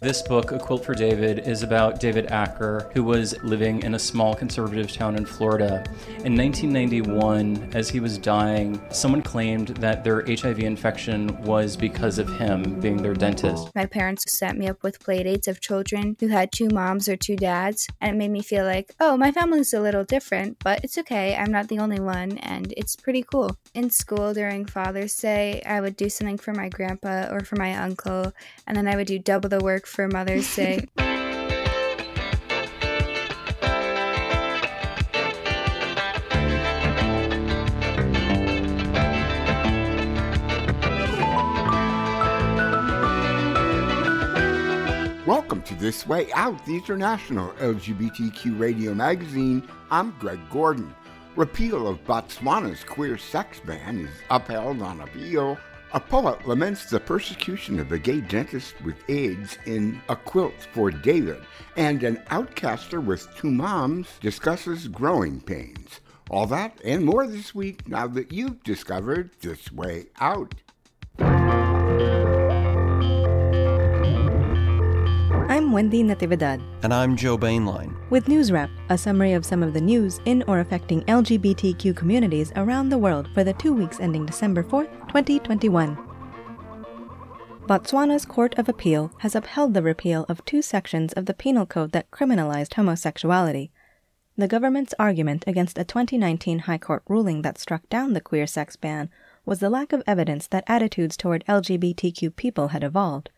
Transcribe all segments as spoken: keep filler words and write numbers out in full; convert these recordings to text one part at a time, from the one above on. This book, A Quilt for David, is about David Acker, who was living in a small conservative town in Florida. In nineteen ninety-one, as he was dying, someone claimed that their H I V infection was because of him being their dentist. My parents set me up with playdates of children who had two moms or two dads, and it made me feel like, oh, my family's a little different, but it's okay, I'm not the only one, and it's pretty cool. In school during Father's Day, I would do something for my grandpa or for my uncle, and then I would do double the work for Mother's Day. Welcome to This Way Out, the international L G B T Q radio magazine. I'm Greg Gordon. Repeal of Botswana's queer sex ban is upheld on appeal. A poet laments the persecution of the gay dentist with AIDS in A Quilt for David, and an outcaster with two moms discusses growing pains. All that and more this week, now that you've discovered This Way Out. I'm Wendy Natividad. And I'm Joe Bainline. With News Wrap, a summary of some of the news in or affecting L G B T Q communities around the world for the two weeks ending December fourth, twenty twenty-one. Botswana's Court of Appeal has upheld the repeal of two sections of the penal code that criminalized homosexuality. The government's argument against a twenty nineteen High Court ruling that struck down the queer sex ban was the lack of evidence that attitudes toward L G B T Q people had evolved.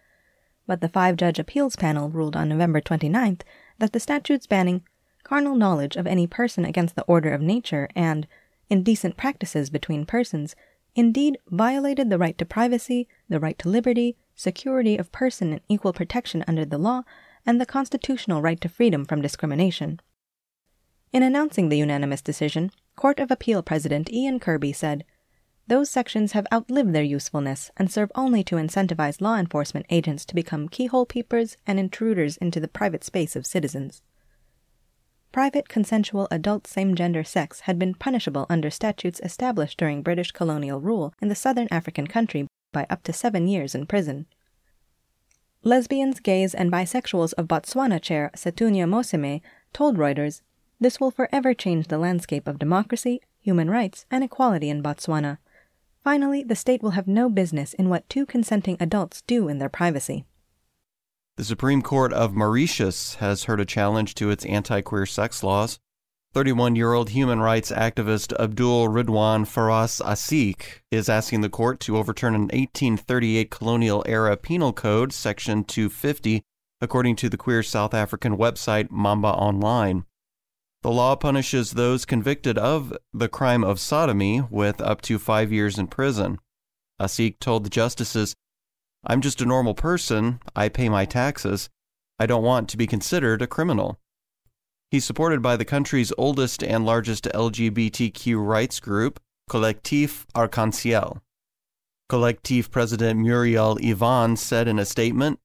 But the five-judge appeals panel ruled on November twenty-ninth that the statutes banning carnal knowledge of any person against the order of nature and indecent practices between persons indeed violated the right to privacy, the right to liberty, security of person and equal protection under the law, and the constitutional right to freedom from discrimination. In announcing the unanimous decision, Court of Appeal President Ian Kirby said, "Those sections have outlived their usefulness and serve only to incentivize law enforcement agents to become keyhole peepers and intruders into the private space of citizens." Private consensual adult same-gender sex had been punishable under statutes established during British colonial rule in the southern African country by up to seven years in prison. Lesbians, gays, and bisexuals of Botswana chair Setunya Moseme told Reuters, "This will forever change the landscape of democracy, human rights, and equality in Botswana. Finally, the state will have no business in what two consenting adults do in their privacy." The Supreme Court of Mauritius has heard a challenge to its anti-queer sex laws. thirty-one-year-old human rights activist Abdul Ridwan Faras Asik is asking the court to overturn an eighteen thirty-eight colonial-era penal code, section two fifty, according to the queer South African website Mamba Online. The law punishes those convicted of the crime of sodomy with up to five years in prison. Asik told the justices, "I'm just a normal person. I pay my taxes. I don't want to be considered a criminal." He's supported by the country's oldest and largest L G B T Q rights group, Collectif Arc-en-Ciel. Collectif President Muriel Ivan said in a statement,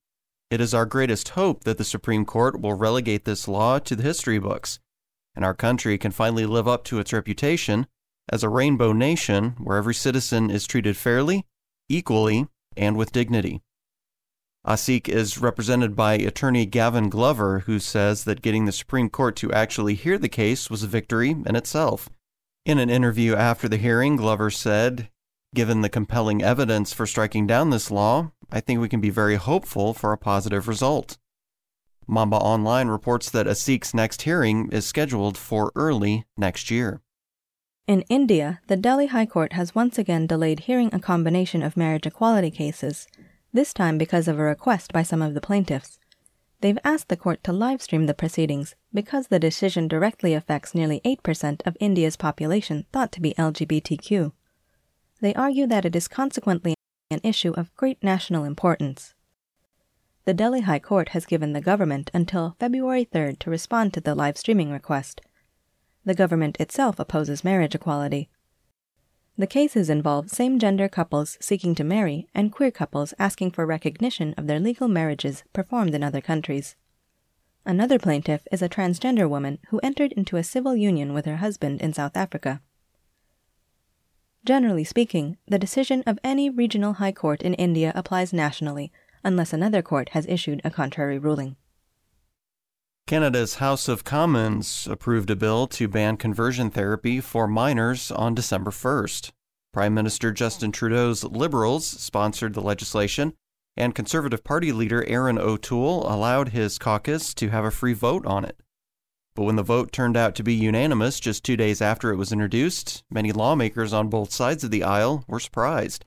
"It is our greatest hope that the Supreme Court will relegate this law to the history books, and our country can finally live up to its reputation as a rainbow nation where every citizen is treated fairly, equally, and with dignity." Asik is represented by attorney Gavin Glover, who says that getting the Supreme Court to actually hear the case was a victory in itself. In an interview after the hearing, Glover said, "Given the compelling evidence for striking down this law, I think we can be very hopeful for a positive result." Mamba Online reports that Asik's next hearing is scheduled for early next year. In India, the Delhi High Court has once again delayed hearing a combination of marriage equality cases, this time because of a request by some of the plaintiffs. They've asked the court to livestream the proceedings because the decision directly affects nearly eight percent of India's population thought to be L G B T Q. They argue that it is consequently an issue of great national importance. The Delhi High Court has given the government until February third to respond to the live streaming request. The government itself opposes marriage equality. The cases involve same-gender couples seeking to marry and queer couples asking for recognition of their legal marriages performed in other countries. Another plaintiff is a transgender woman who entered into a civil union with her husband in South Africa. Generally speaking, the decision of any regional high court in India applies nationally, unless another court has issued a contrary ruling. Canada's House of Commons approved a bill to ban conversion therapy for minors on December first. Prime Minister Justin Trudeau's Liberals sponsored the legislation, and Conservative Party leader Erin O'Toole allowed his caucus to have a free vote on it. But when the vote turned out to be unanimous just two days after it was introduced, many lawmakers on both sides of the aisle were surprised.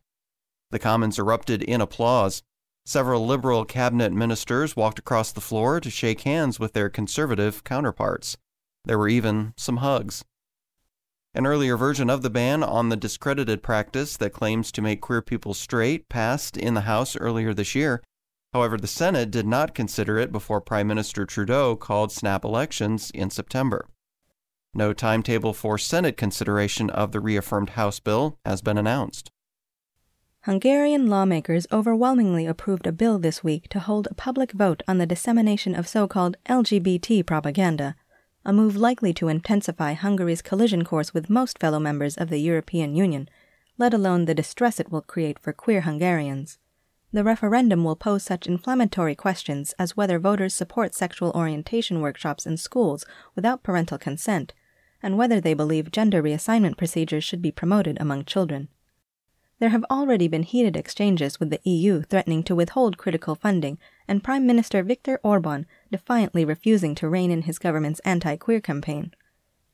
The Commons erupted in applause. Several Liberal cabinet ministers walked across the floor to shake hands with their Conservative counterparts. There were even some hugs. An earlier version of the ban on the discredited practice that claims to make queer people straight passed in the House earlier this year. However, the Senate did not consider it before Prime Minister Trudeau called snap elections in September. No timetable for Senate consideration of the reaffirmed House bill has been announced. Hungarian lawmakers overwhelmingly approved a bill this week to hold a public vote on the dissemination of so-called L G B T propaganda, a move likely to intensify Hungary's collision course with most fellow members of the European Union, let alone the distress it will create for queer Hungarians. The referendum will pose such inflammatory questions as whether voters support sexual orientation workshops in schools without parental consent, and whether they believe gender reassignment procedures should be promoted among children. There have already been heated exchanges with the E U threatening to withhold critical funding and Prime Minister Viktor Orban defiantly refusing to rein in his government's anti-queer campaign.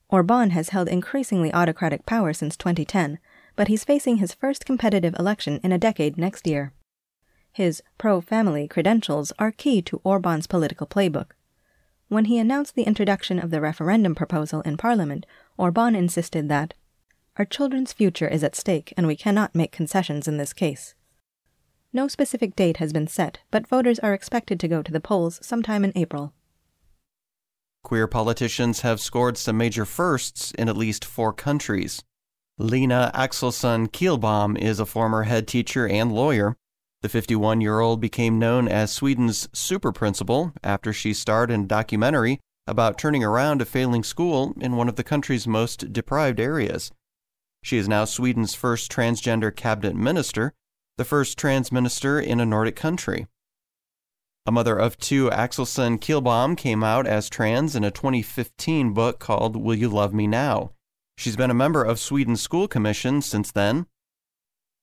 Orban has held increasingly autocratic power since twenty ten, but he's facing his first competitive election in a decade next year. His pro-family credentials are key to Orban's political playbook. When he announced the introduction of the referendum proposal in Parliament, Orban insisted that "Our children's future is at stake, and we cannot make concessions in this case." No specific date has been set, but voters are expected to go to the polls sometime in April. Queer politicians have scored some major firsts in at least four countries. Lena Axelsson-Kihlblom is a former head teacher and lawyer. The fifty-one-year-old became known as Sweden's super principal after she starred in a documentary about turning around a failing school in one of the country's most deprived areas. She is now Sweden's first transgender cabinet minister, the first trans minister in a Nordic country. A mother of two, Axelsson-Kihlblom came out as trans in a twenty fifteen book called Will You Love Me Now? She's been a member of Sweden's school commission since then.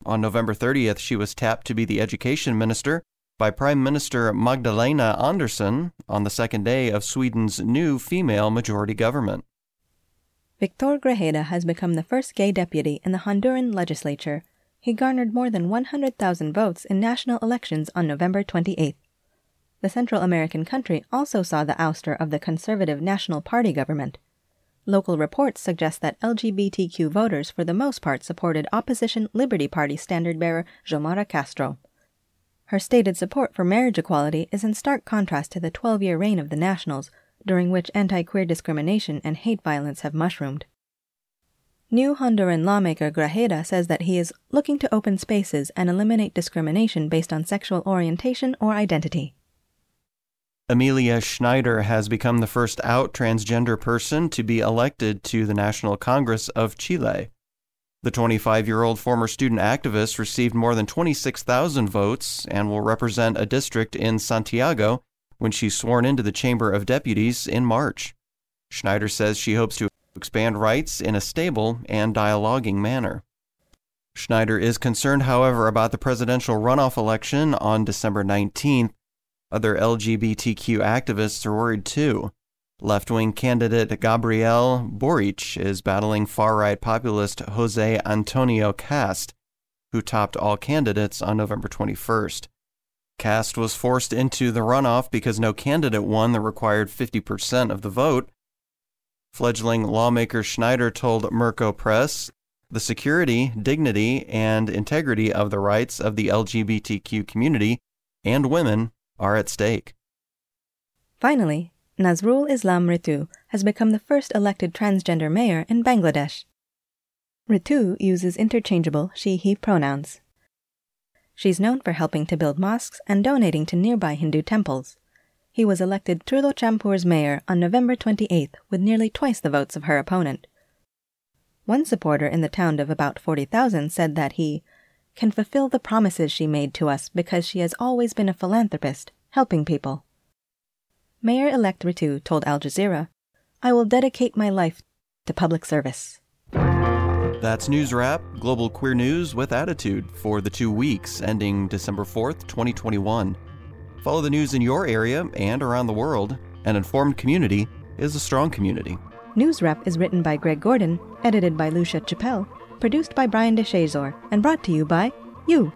On November thirtieth, she was tapped to be the education minister by Prime Minister Magdalena Andersson on the second day of Sweden's new female majority government. Victor Grejeda has become the first gay deputy in the Honduran legislature. He garnered more than one hundred thousand votes in national elections on November twenty-eighth. The Central American country also saw the ouster of the conservative National Party government. Local reports suggest that L G B T Q voters for the most part supported opposition Liberty Party standard-bearer Jomara Castro. Her stated support for marriage equality is in stark contrast to the twelve-year reign of the Nationals, during which anti-queer discrimination and hate violence have mushroomed. New Honduran lawmaker Grejeda says that he is looking to open spaces and eliminate discrimination based on sexual orientation or identity. Emilia Schneider has become the first out transgender person to be elected to the National Congress of Chile. The twenty-five-year-old former student activist received more than twenty-six thousand votes and will represent a district in Santiago when she's sworn into the Chamber of Deputies in March. Schneider says she hopes to expand rights in a stable and dialoguing manner. Schneider is concerned, however, about the presidential runoff election on December nineteenth. Other L G B T Q activists are worried too. Left-wing candidate Gabriel Boric is battling far-right populist Jose Antonio Cast, who topped all candidates on November twenty-first. Cast was forced into the runoff because no candidate won that required fifty percent of the vote. Fledgling lawmaker Schneider told Merco Press, "The security, dignity, and integrity of the rights of the L G B T Q community and women are at stake." Finally, Nazrul Islam Ritu has become the first elected transgender mayor in Bangladesh. Ritu uses interchangeable she-he pronouns. She's known for helping to build mosques and donating to nearby Hindu temples. He was elected Trudeau Champur's mayor on November twenty-eighth with nearly twice the votes of her opponent. One supporter in the town of about forty thousand said that he can fulfill the promises she made to us because she has always been a philanthropist, helping people. Mayor-elect Ritu told Al Jazeera, "I will dedicate my life to public service." That's News Wrap, Global Queer News with Attitude for the two weeks ending December fourth, twenty twenty-one. Follow the news in your area and around the world. An informed community is a strong community. News Wrap is written by Greg Gordon, edited by Lucia Chappelle, produced by Brian DeShazor, and brought to you by you.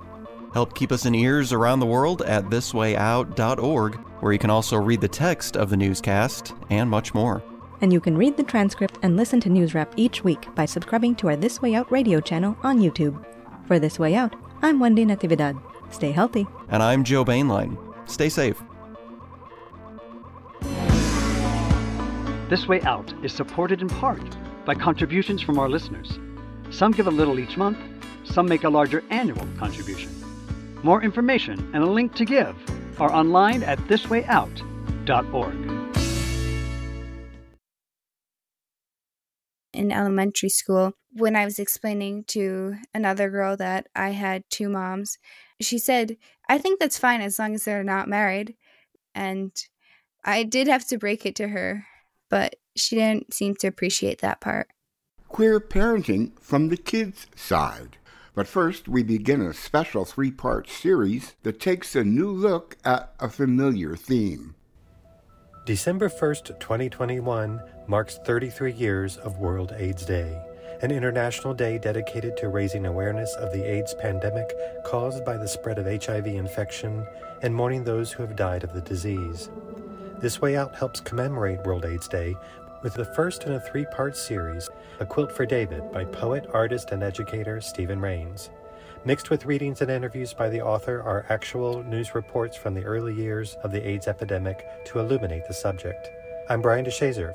Help keep us in ears around the world at this way out dot org, where you can also read the text of the newscast and much more. And you can read the transcript and listen to News Wrap each week by subscribing to our This Way Out radio channel on YouTube. For This Way Out, I'm Wendy Natividad. Stay healthy. And I'm Joe Bainline. Stay safe. This Way Out is supported in part by contributions from our listeners. Some give a little each month, some make a larger annual contribution. More information and a link to give are online at this way out dot org. In elementary school, when I was explaining to another girl that I had two moms, she said, "I think that's fine as long as they're not married." And I did have to break it to her, but she didn't seem to appreciate that part. Queer parenting from the kids' side. But first, we begin a special three-part series that takes a new look at a familiar theme. December first, twenty twenty-one marks thirty-three years of World AIDS Day, an international day dedicated to raising awareness of the AIDS pandemic caused by the spread of H I V infection and mourning those who have died of the disease. This Way Out helps commemorate World AIDS Day with the first in a three-part series, A Quilt for David, by poet, artist, and educator Stephen Rains. Mixed with readings and interviews by the author are actual news reports from the early years of the AIDS epidemic to illuminate the subject. I'm Brian DeShazer.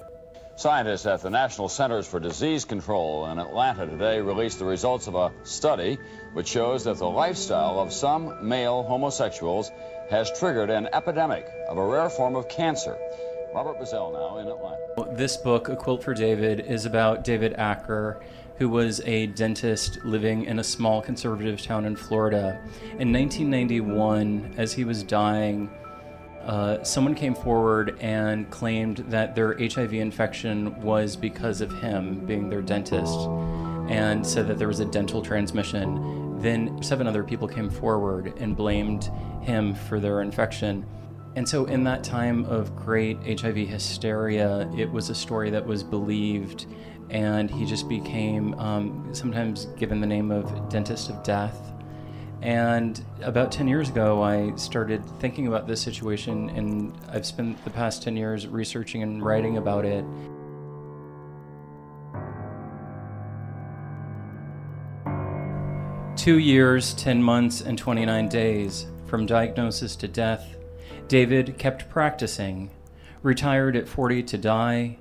Scientists at the National Centers for Disease Control in Atlanta today released the results of a study which shows that the lifestyle of some male homosexuals has triggered an epidemic of a rare form of cancer. Robert Bazell now in Atlanta. This book, A Quilt for David, is about David Acker, who was a dentist living in a small conservative town in Florida. In nineteen ninety-one, as he was dying, uh, someone came forward and claimed that their H I V infection was because of him being their dentist, and said that there was a dental transmission. Then seven other people came forward and blamed him for their infection. And so in that time of great H I V hysteria, it was a story that was believed, and he just became um, sometimes given the name of Dentist of Death. And about ten years ago, I started thinking about this situation, and I've spent the past ten years researching and writing about it. Two years, ten months, and twenty-nine days from diagnosis to death, David kept practicing, retired at forty to die.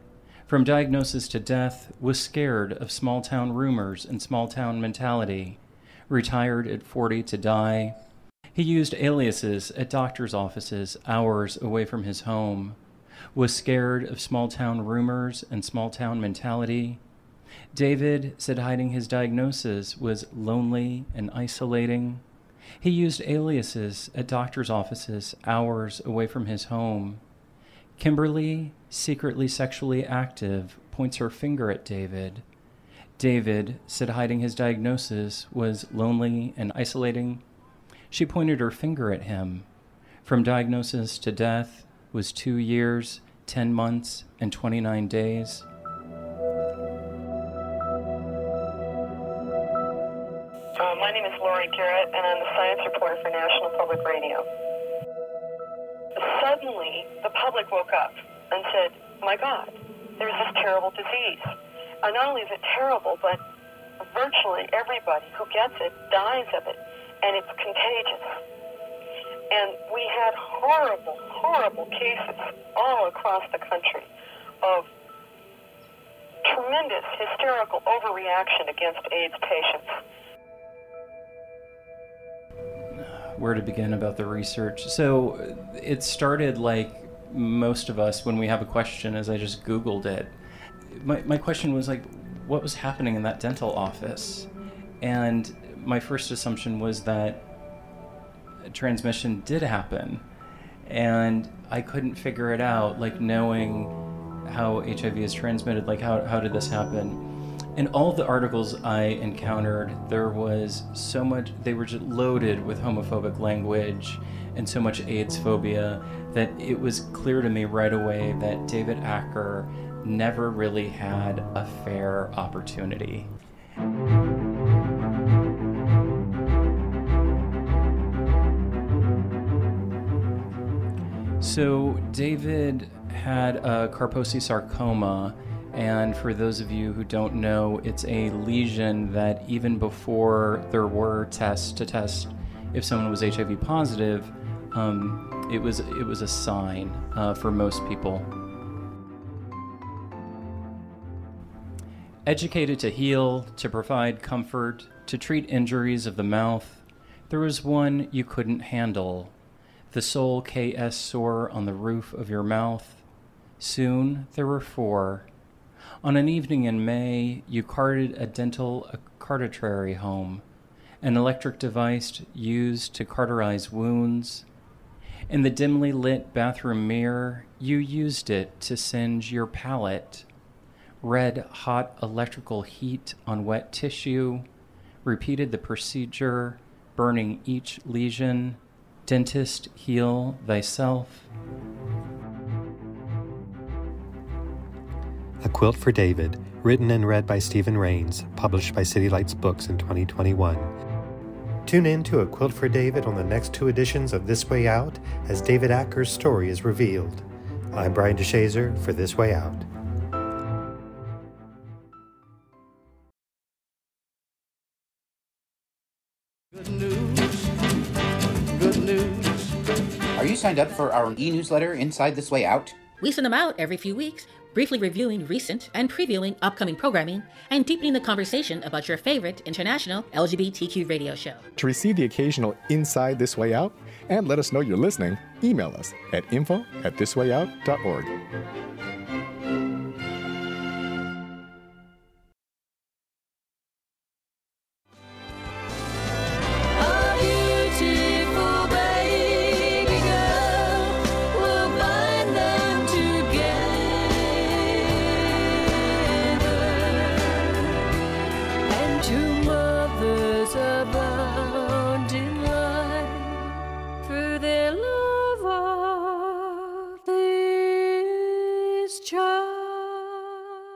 From diagnosis to death, was scared of small-town rumors and small-town mentality. Retired at forty to die. He used aliases at doctor's offices hours away from his home. Was scared of small-town rumors and small-town mentality. David said hiding his diagnosis was lonely and isolating. He used aliases at doctor's offices hours away from his home. Kimberly, secretly sexually active, points her finger at David. David said hiding his diagnosis was lonely and isolating. She pointed her finger at him. From diagnosis to death was two years, ten months, and twenty-nine days. Uh, my name is Lori Garrett, and I'm the science reporter for National Public Radio. Suddenly, the public woke up and said, "My God, there's this terrible disease." And not only is it terrible, but virtually everybody who gets it dies of it, and it's contagious. And we had horrible, horrible cases all across the country of tremendous hysterical overreaction against AIDS patients. Where to begin about the research? So it started like most of us when we have a question, as I just Googled it. My my question was like, what was happening in that dental office? And my first assumption was that transmission did happen, and I couldn't figure it out, like knowing how H I V is transmitted, like how, how did this happen? In all the articles I encountered, there was so much, they were just loaded with homophobic language and so much AIDS phobia that it was clear to me right away that David Acker never really had a fair opportunity. So David had a Kaposi sarcoma, and for those of you who don't know, it's a lesion that even before there were tests to test if someone was H I V positive, um, it was it was a sign uh, for most people. Educated to heal, to provide comfort, to treat injuries of the mouth, there was one you couldn't handle. The sole K S sore on the roof of your mouth. Soon there were four. On an evening in May, you carted a dental cartiterary home, an electric device used to cauterize wounds. In the dimly lit bathroom mirror, you used it to singe your palate. Red hot electrical heat on wet tissue, repeated the procedure, burning each lesion. Dentist, heal thyself. A Quilt for David, written and read by Stephen Rains, published by City Lights Books in twenty twenty-one. Tune in to A Quilt for David on the next two editions of This Way Out as David Acker's story is revealed. I'm Brian DeShazer for This Way Out. Signed up for our e-newsletter Inside This Way Out? We send them out every few weeks, briefly reviewing recent and previewing upcoming programming and deepening the conversation about your favorite international L G B T Q radio show. To receive the occasional Inside This Way Out and let us know you're listening, email us at info at thiswayout.org.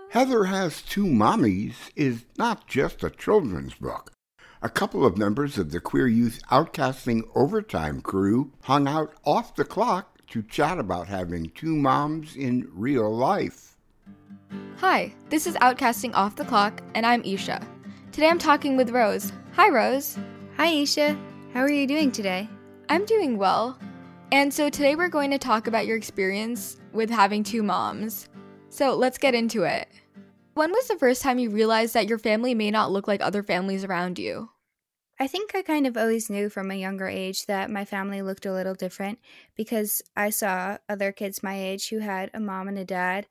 Heather Has Two Mommies is not just a children's book. A couple of members of the Queer Youth Outcasting Overtime crew hung out off the clock to chat about having two moms in real life. Hi, this is Outcasting Off the Clock, and I'm Isha. Today I'm talking with Rose. Hi, Rose. Hi, Isha. How are you doing today? I'm doing well. And so today we're going to talk about your experience with having two moms. So let's get into it. When was the first time you realized that your family may not look like other families around you? I think I kind of always knew from a younger age that my family looked a little different because I saw other kids my age who had a mom and a dad.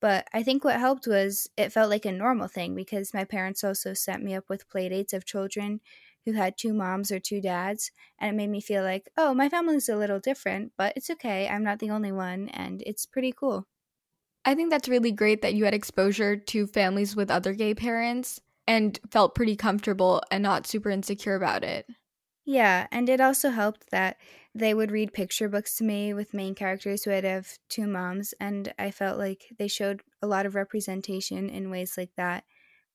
But I think what helped was it felt like a normal thing because my parents also set me up with playdates of children who had two moms or two dads. And it made me feel like, oh, my family's a little different, but it's okay. I'm not the only one, and it's pretty cool. I think that's really great that you had exposure to families with other gay parents and felt pretty comfortable and not super insecure about it. Yeah, and it also helped that they would read picture books to me with main characters who had have two moms, and I felt like they showed a lot of representation in ways like that,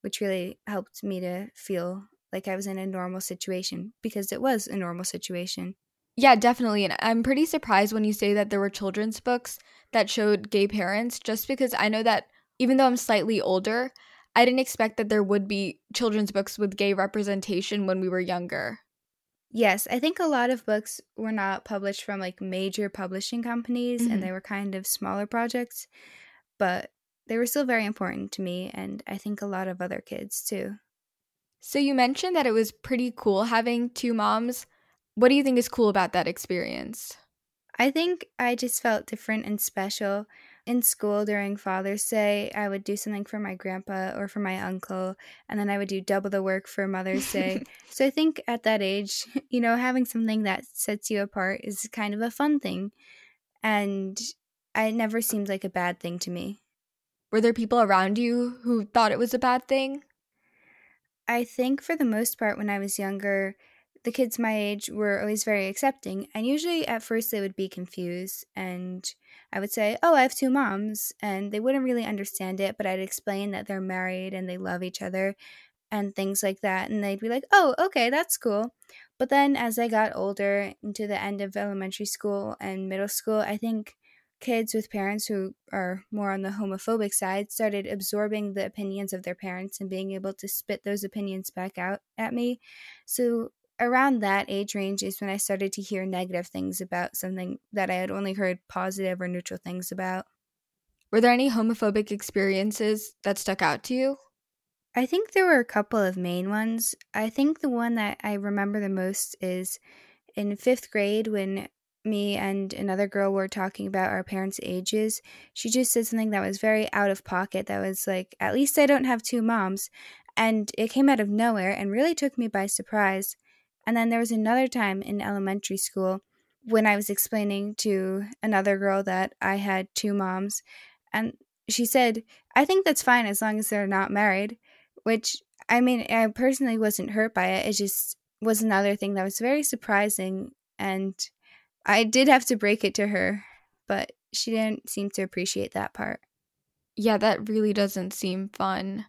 which really helped me to feel like I was in a normal situation, because it was a normal situation. Yeah, definitely. And I'm pretty surprised when you say that there were children's books that showed gay parents, just because I know that even though I'm slightly older, I didn't expect that there would be children's books with gay representation when we were younger. Yes, I think a lot of books were not published from like major publishing companies, mm-hmm. and they were kind of smaller projects, but they were still very important to me, and I think a lot of other kids too. So you mentioned that it was pretty cool having two moms. What do you think is cool about that experience? I think I just felt different and special. in school during Father's Day, I would do something for my grandpa or for my uncle, and then I would do double the work for Mother's Day. So I think at that age, you know, having something that sets you apart is kind of a fun thing, and it never seemed like a bad thing to me. Were there people around you who thought it was a bad thing? I think for the most part when I was younger, the kids my age were always very accepting, and usually at first they would be confused, and I would say, oh, I have two moms, and they wouldn't really understand it, but I'd explain that they're married and they love each other and things like that, and they'd be like, oh, okay, that's cool. But then as I got older, into the end of elementary school and middle school, I think kids with parents who are more on the homophobic side started absorbing the opinions of their parents and being able to spit those opinions back out at me. So around that age range is when I started to hear negative things about something that I had only heard positive or neutral things about. Were there any homophobic experiences that stuck out to you? I think there were a couple of main ones. I think the one that I remember the most is in fifth grade when me and another girl were talking about our parents' ages. She just said something that was very out of pocket that was like, at least I don't have two moms. And it came out of nowhere and really took me by surprise. And then there was another time in elementary school when I was explaining to another girl that I had two moms. And she said, I think that's fine as long as they're not married. Which, I mean, I personally wasn't hurt by it. It just was another thing that was very surprising. And I did have to break it to her. But she didn't seem to appreciate that part. Yeah, that really doesn't seem fun.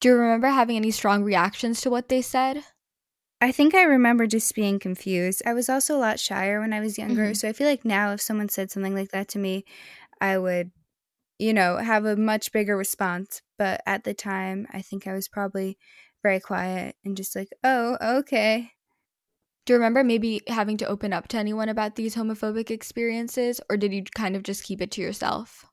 Do you remember having any strong reactions to what they said? I think I remember just being confused. I was also a lot shyer when I was younger, mm-hmm. so I feel like now if someone said something like that to me, I would, you know, have a much bigger response. But at the time, I think I was probably very quiet and just like, oh, okay. Do you remember maybe having to open up to anyone about these homophobic experiences, or did you kind of just keep it to yourself?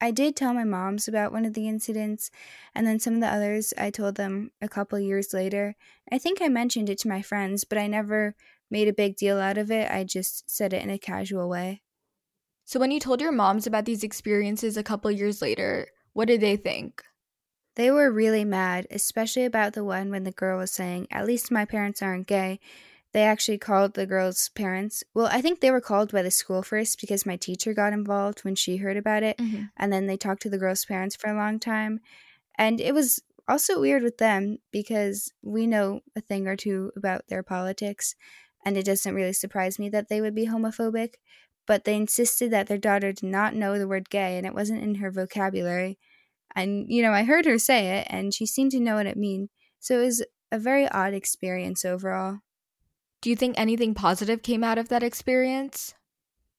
I did tell my moms about one of the incidents, and then some of the others I told them a couple years later. I think I mentioned it to my friends, but I never made a big deal out of it. I just said it in a casual way. So when you told your moms about these experiences a couple years later, what did they think? They were really mad, especially about the one when the girl was saying, at least my parents aren't gay. They actually called the girl's parents. Well, I think they were called by the school first because my teacher got involved when she heard about it. Mm-hmm. And then they talked to the girl's parents for a long time. And it was also weird with them because we know a thing or two about their politics. And it doesn't really surprise me that they would be homophobic. But they insisted that their daughter did not know the word gay and it wasn't in her vocabulary. And, you know, I heard her say it and she seemed to know what it meant. So it was a very odd experience overall. Do you think anything positive came out of that experience?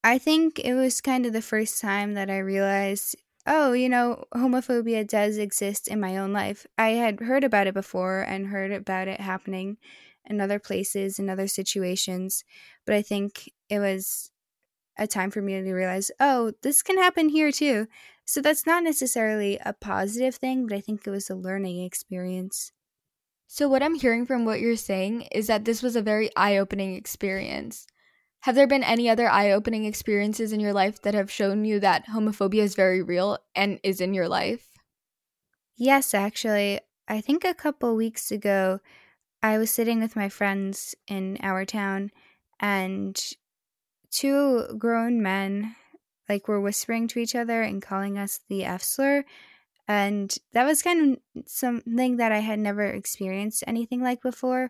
I think it was kind of the first time that I realized, oh, you know, homophobia does exist in my own life. I had heard about it before and heard about it happening in other places, in other situations. But I think it was a time for me to realize, oh, this can happen here too. So that's not necessarily a positive thing, but I think it was a learning experience. So what I'm hearing from what you're saying is that this was a very eye-opening experience. Have there been any other eye-opening experiences in your life that have shown you that homophobia is very real and is in your life? Yes, actually. I think a couple weeks ago, I was sitting with my friends in our town, and two grown men like were whispering to each other and calling us the F-slur. And that was kind of something that I had never experienced anything like before.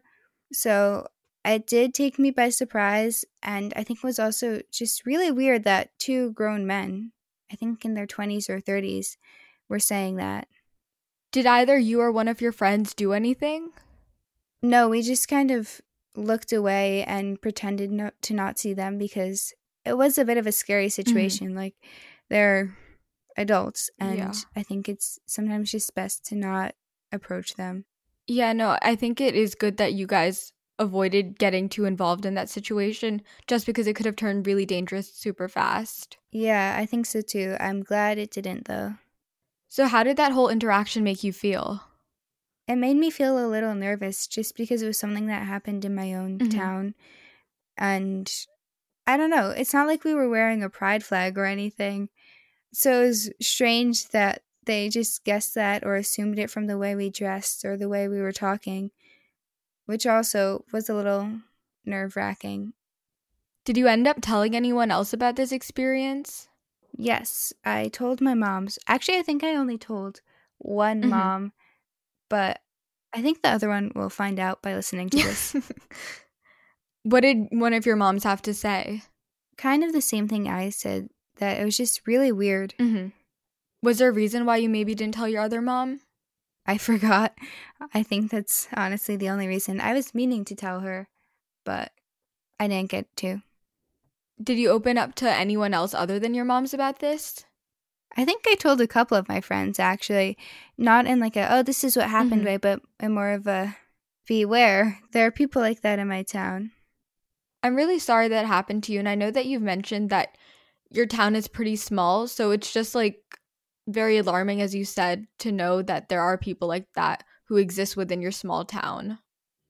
So it did take me by surprise. And I think it was also just really weird that two grown men, I think in their twenties or thirties, were saying that. Did either you or one of your friends do anything? No, we just kind of looked away and pretended no- to not see them because it was a bit of a scary situation. Mm-hmm. Like, they're adults, and yeah. I think it's sometimes just best to not approach them. Yeah, no, I think it is good that you guys avoided getting too involved in that situation just because it could have turned really dangerous super fast. Yeah, I think so too. I'm glad it didn't though. So how did that whole interaction make you feel? It made me feel a little nervous just because it was something that happened in my own mm-hmm. town. And I don't know, it's not like we were wearing a pride flag or anything. So it was strange that they just guessed that or assumed it from the way we dressed or the way we were talking, which also was a little nerve-wracking. Did you end up telling anyone else about this experience? Yes, I told my moms. Actually, I think I only told one mm-hmm. mom, but I think the other one will find out by listening to this. What did one of your moms have to say? Kind of the same thing I said, that it was just really weird. Mm-hmm. Was there a reason why you maybe didn't tell your other mom? I forgot. I think that's honestly the only reason. I was meaning to tell her, but I didn't get to. Did you open up to anyone else other than your moms about this? I think I told a couple of my friends, actually. Not in like a, oh, this is what happened mm-hmm. way, but in more of a, beware. There are people like that in my town. I'm really sorry that happened to you. And I know that you've mentioned that your town is pretty small. So it's just like very alarming, as you said, to know that there are people like that who exist within your small town.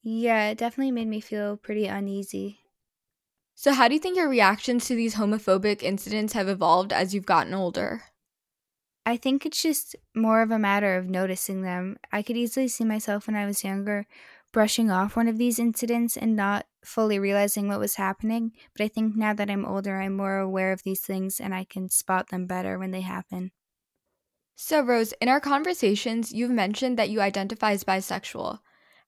Yeah, it definitely made me feel pretty uneasy. So how do you think your reactions to these homophobic incidents have evolved as you've gotten older? I think it's just more of a matter of noticing them. I could easily see myself when I was younger brushing off one of these incidents and not fully realizing what was happening, but I think now that I'm older, I'm more aware of these things and I can spot them better when they happen. So, Rose, in our conversations, you've mentioned that you identify as bisexual.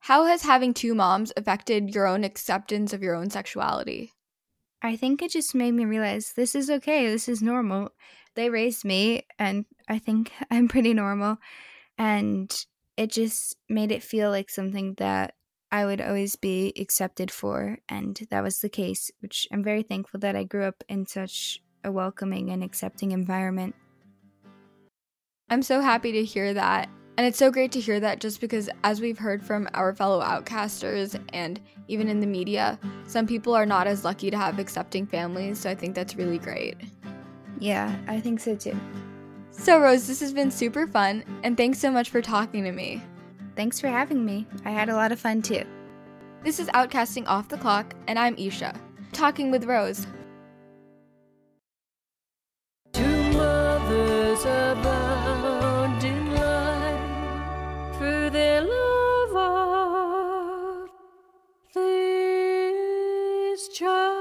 How has having two moms affected your own acceptance of your own sexuality? I think it just made me realize this is okay, this is normal. They raised me, and I think I'm pretty normal, and it just made it feel like something that I would always be accepted for, and that was the case, which I'm very thankful that I grew up in such a welcoming and accepting environment. I'm so happy to hear that, and it's so great to hear that just because as we've heard from our fellow outcasters and even in the media, some people are not as lucky to have accepting families, so I think that's really great. Yeah, I think so too. So, Rose, this has been super fun, and thanks so much for talking to me. Thanks for having me. I had a lot of fun, too. This is Outcasting Off the Clock, and I'm Isha, talking with Rose. Two mothers are bound in line for their love of this child.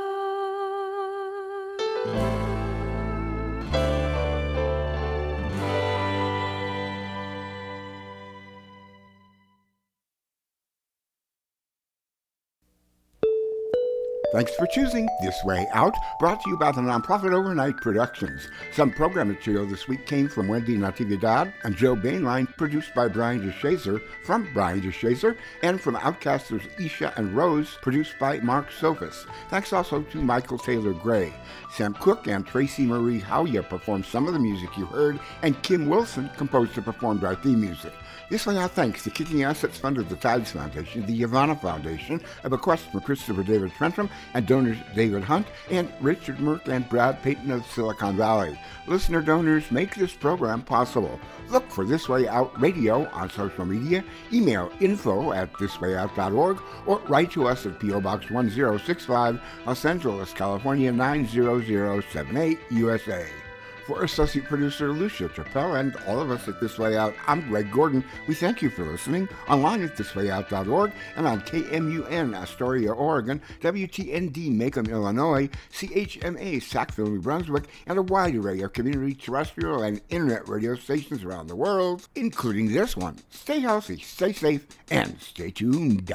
Thanks for choosing This Way Out, brought to you by the nonprofit Overnight Productions. Some program material this week came from Wendy Natividad and Joe Bainline, produced by Brian DeShazer, from Brian DeShazer, and from Outcasters Isha and Rose, produced by Mark Sophus. Thanks also to Michael Taylor Gray. Sam Cooke and Tracy Marie Howya performed some of the music you heard, and Kim Wilson composed and performed our theme music. This way our thanks to Kicking Assets Fund of the Tides Foundation, the Ivana Foundation, a bequest from Christopher David Trentrum, and donors David Hunt and Richard Merck and Brad Payton of Silicon Valley. Listener donors make this program possible. Look for This Way Out Radio on social media, email info at thiswayout dot org, or write to us at P O Box one zero six five, Los Angeles, California nine zero zero seven eight, U S A. For associate producer Lucia Trappell and all of us at This Way Out, I'm Greg Gordon. We thank you for listening online at this way out dot org and on K M U N Astoria, Oregon, W T N D Macomb, Illinois, C H M A Sackville, New Brunswick, and a wide array of community terrestrial and internet radio stations around the world, including this one. Stay healthy, stay safe, and stay tuned.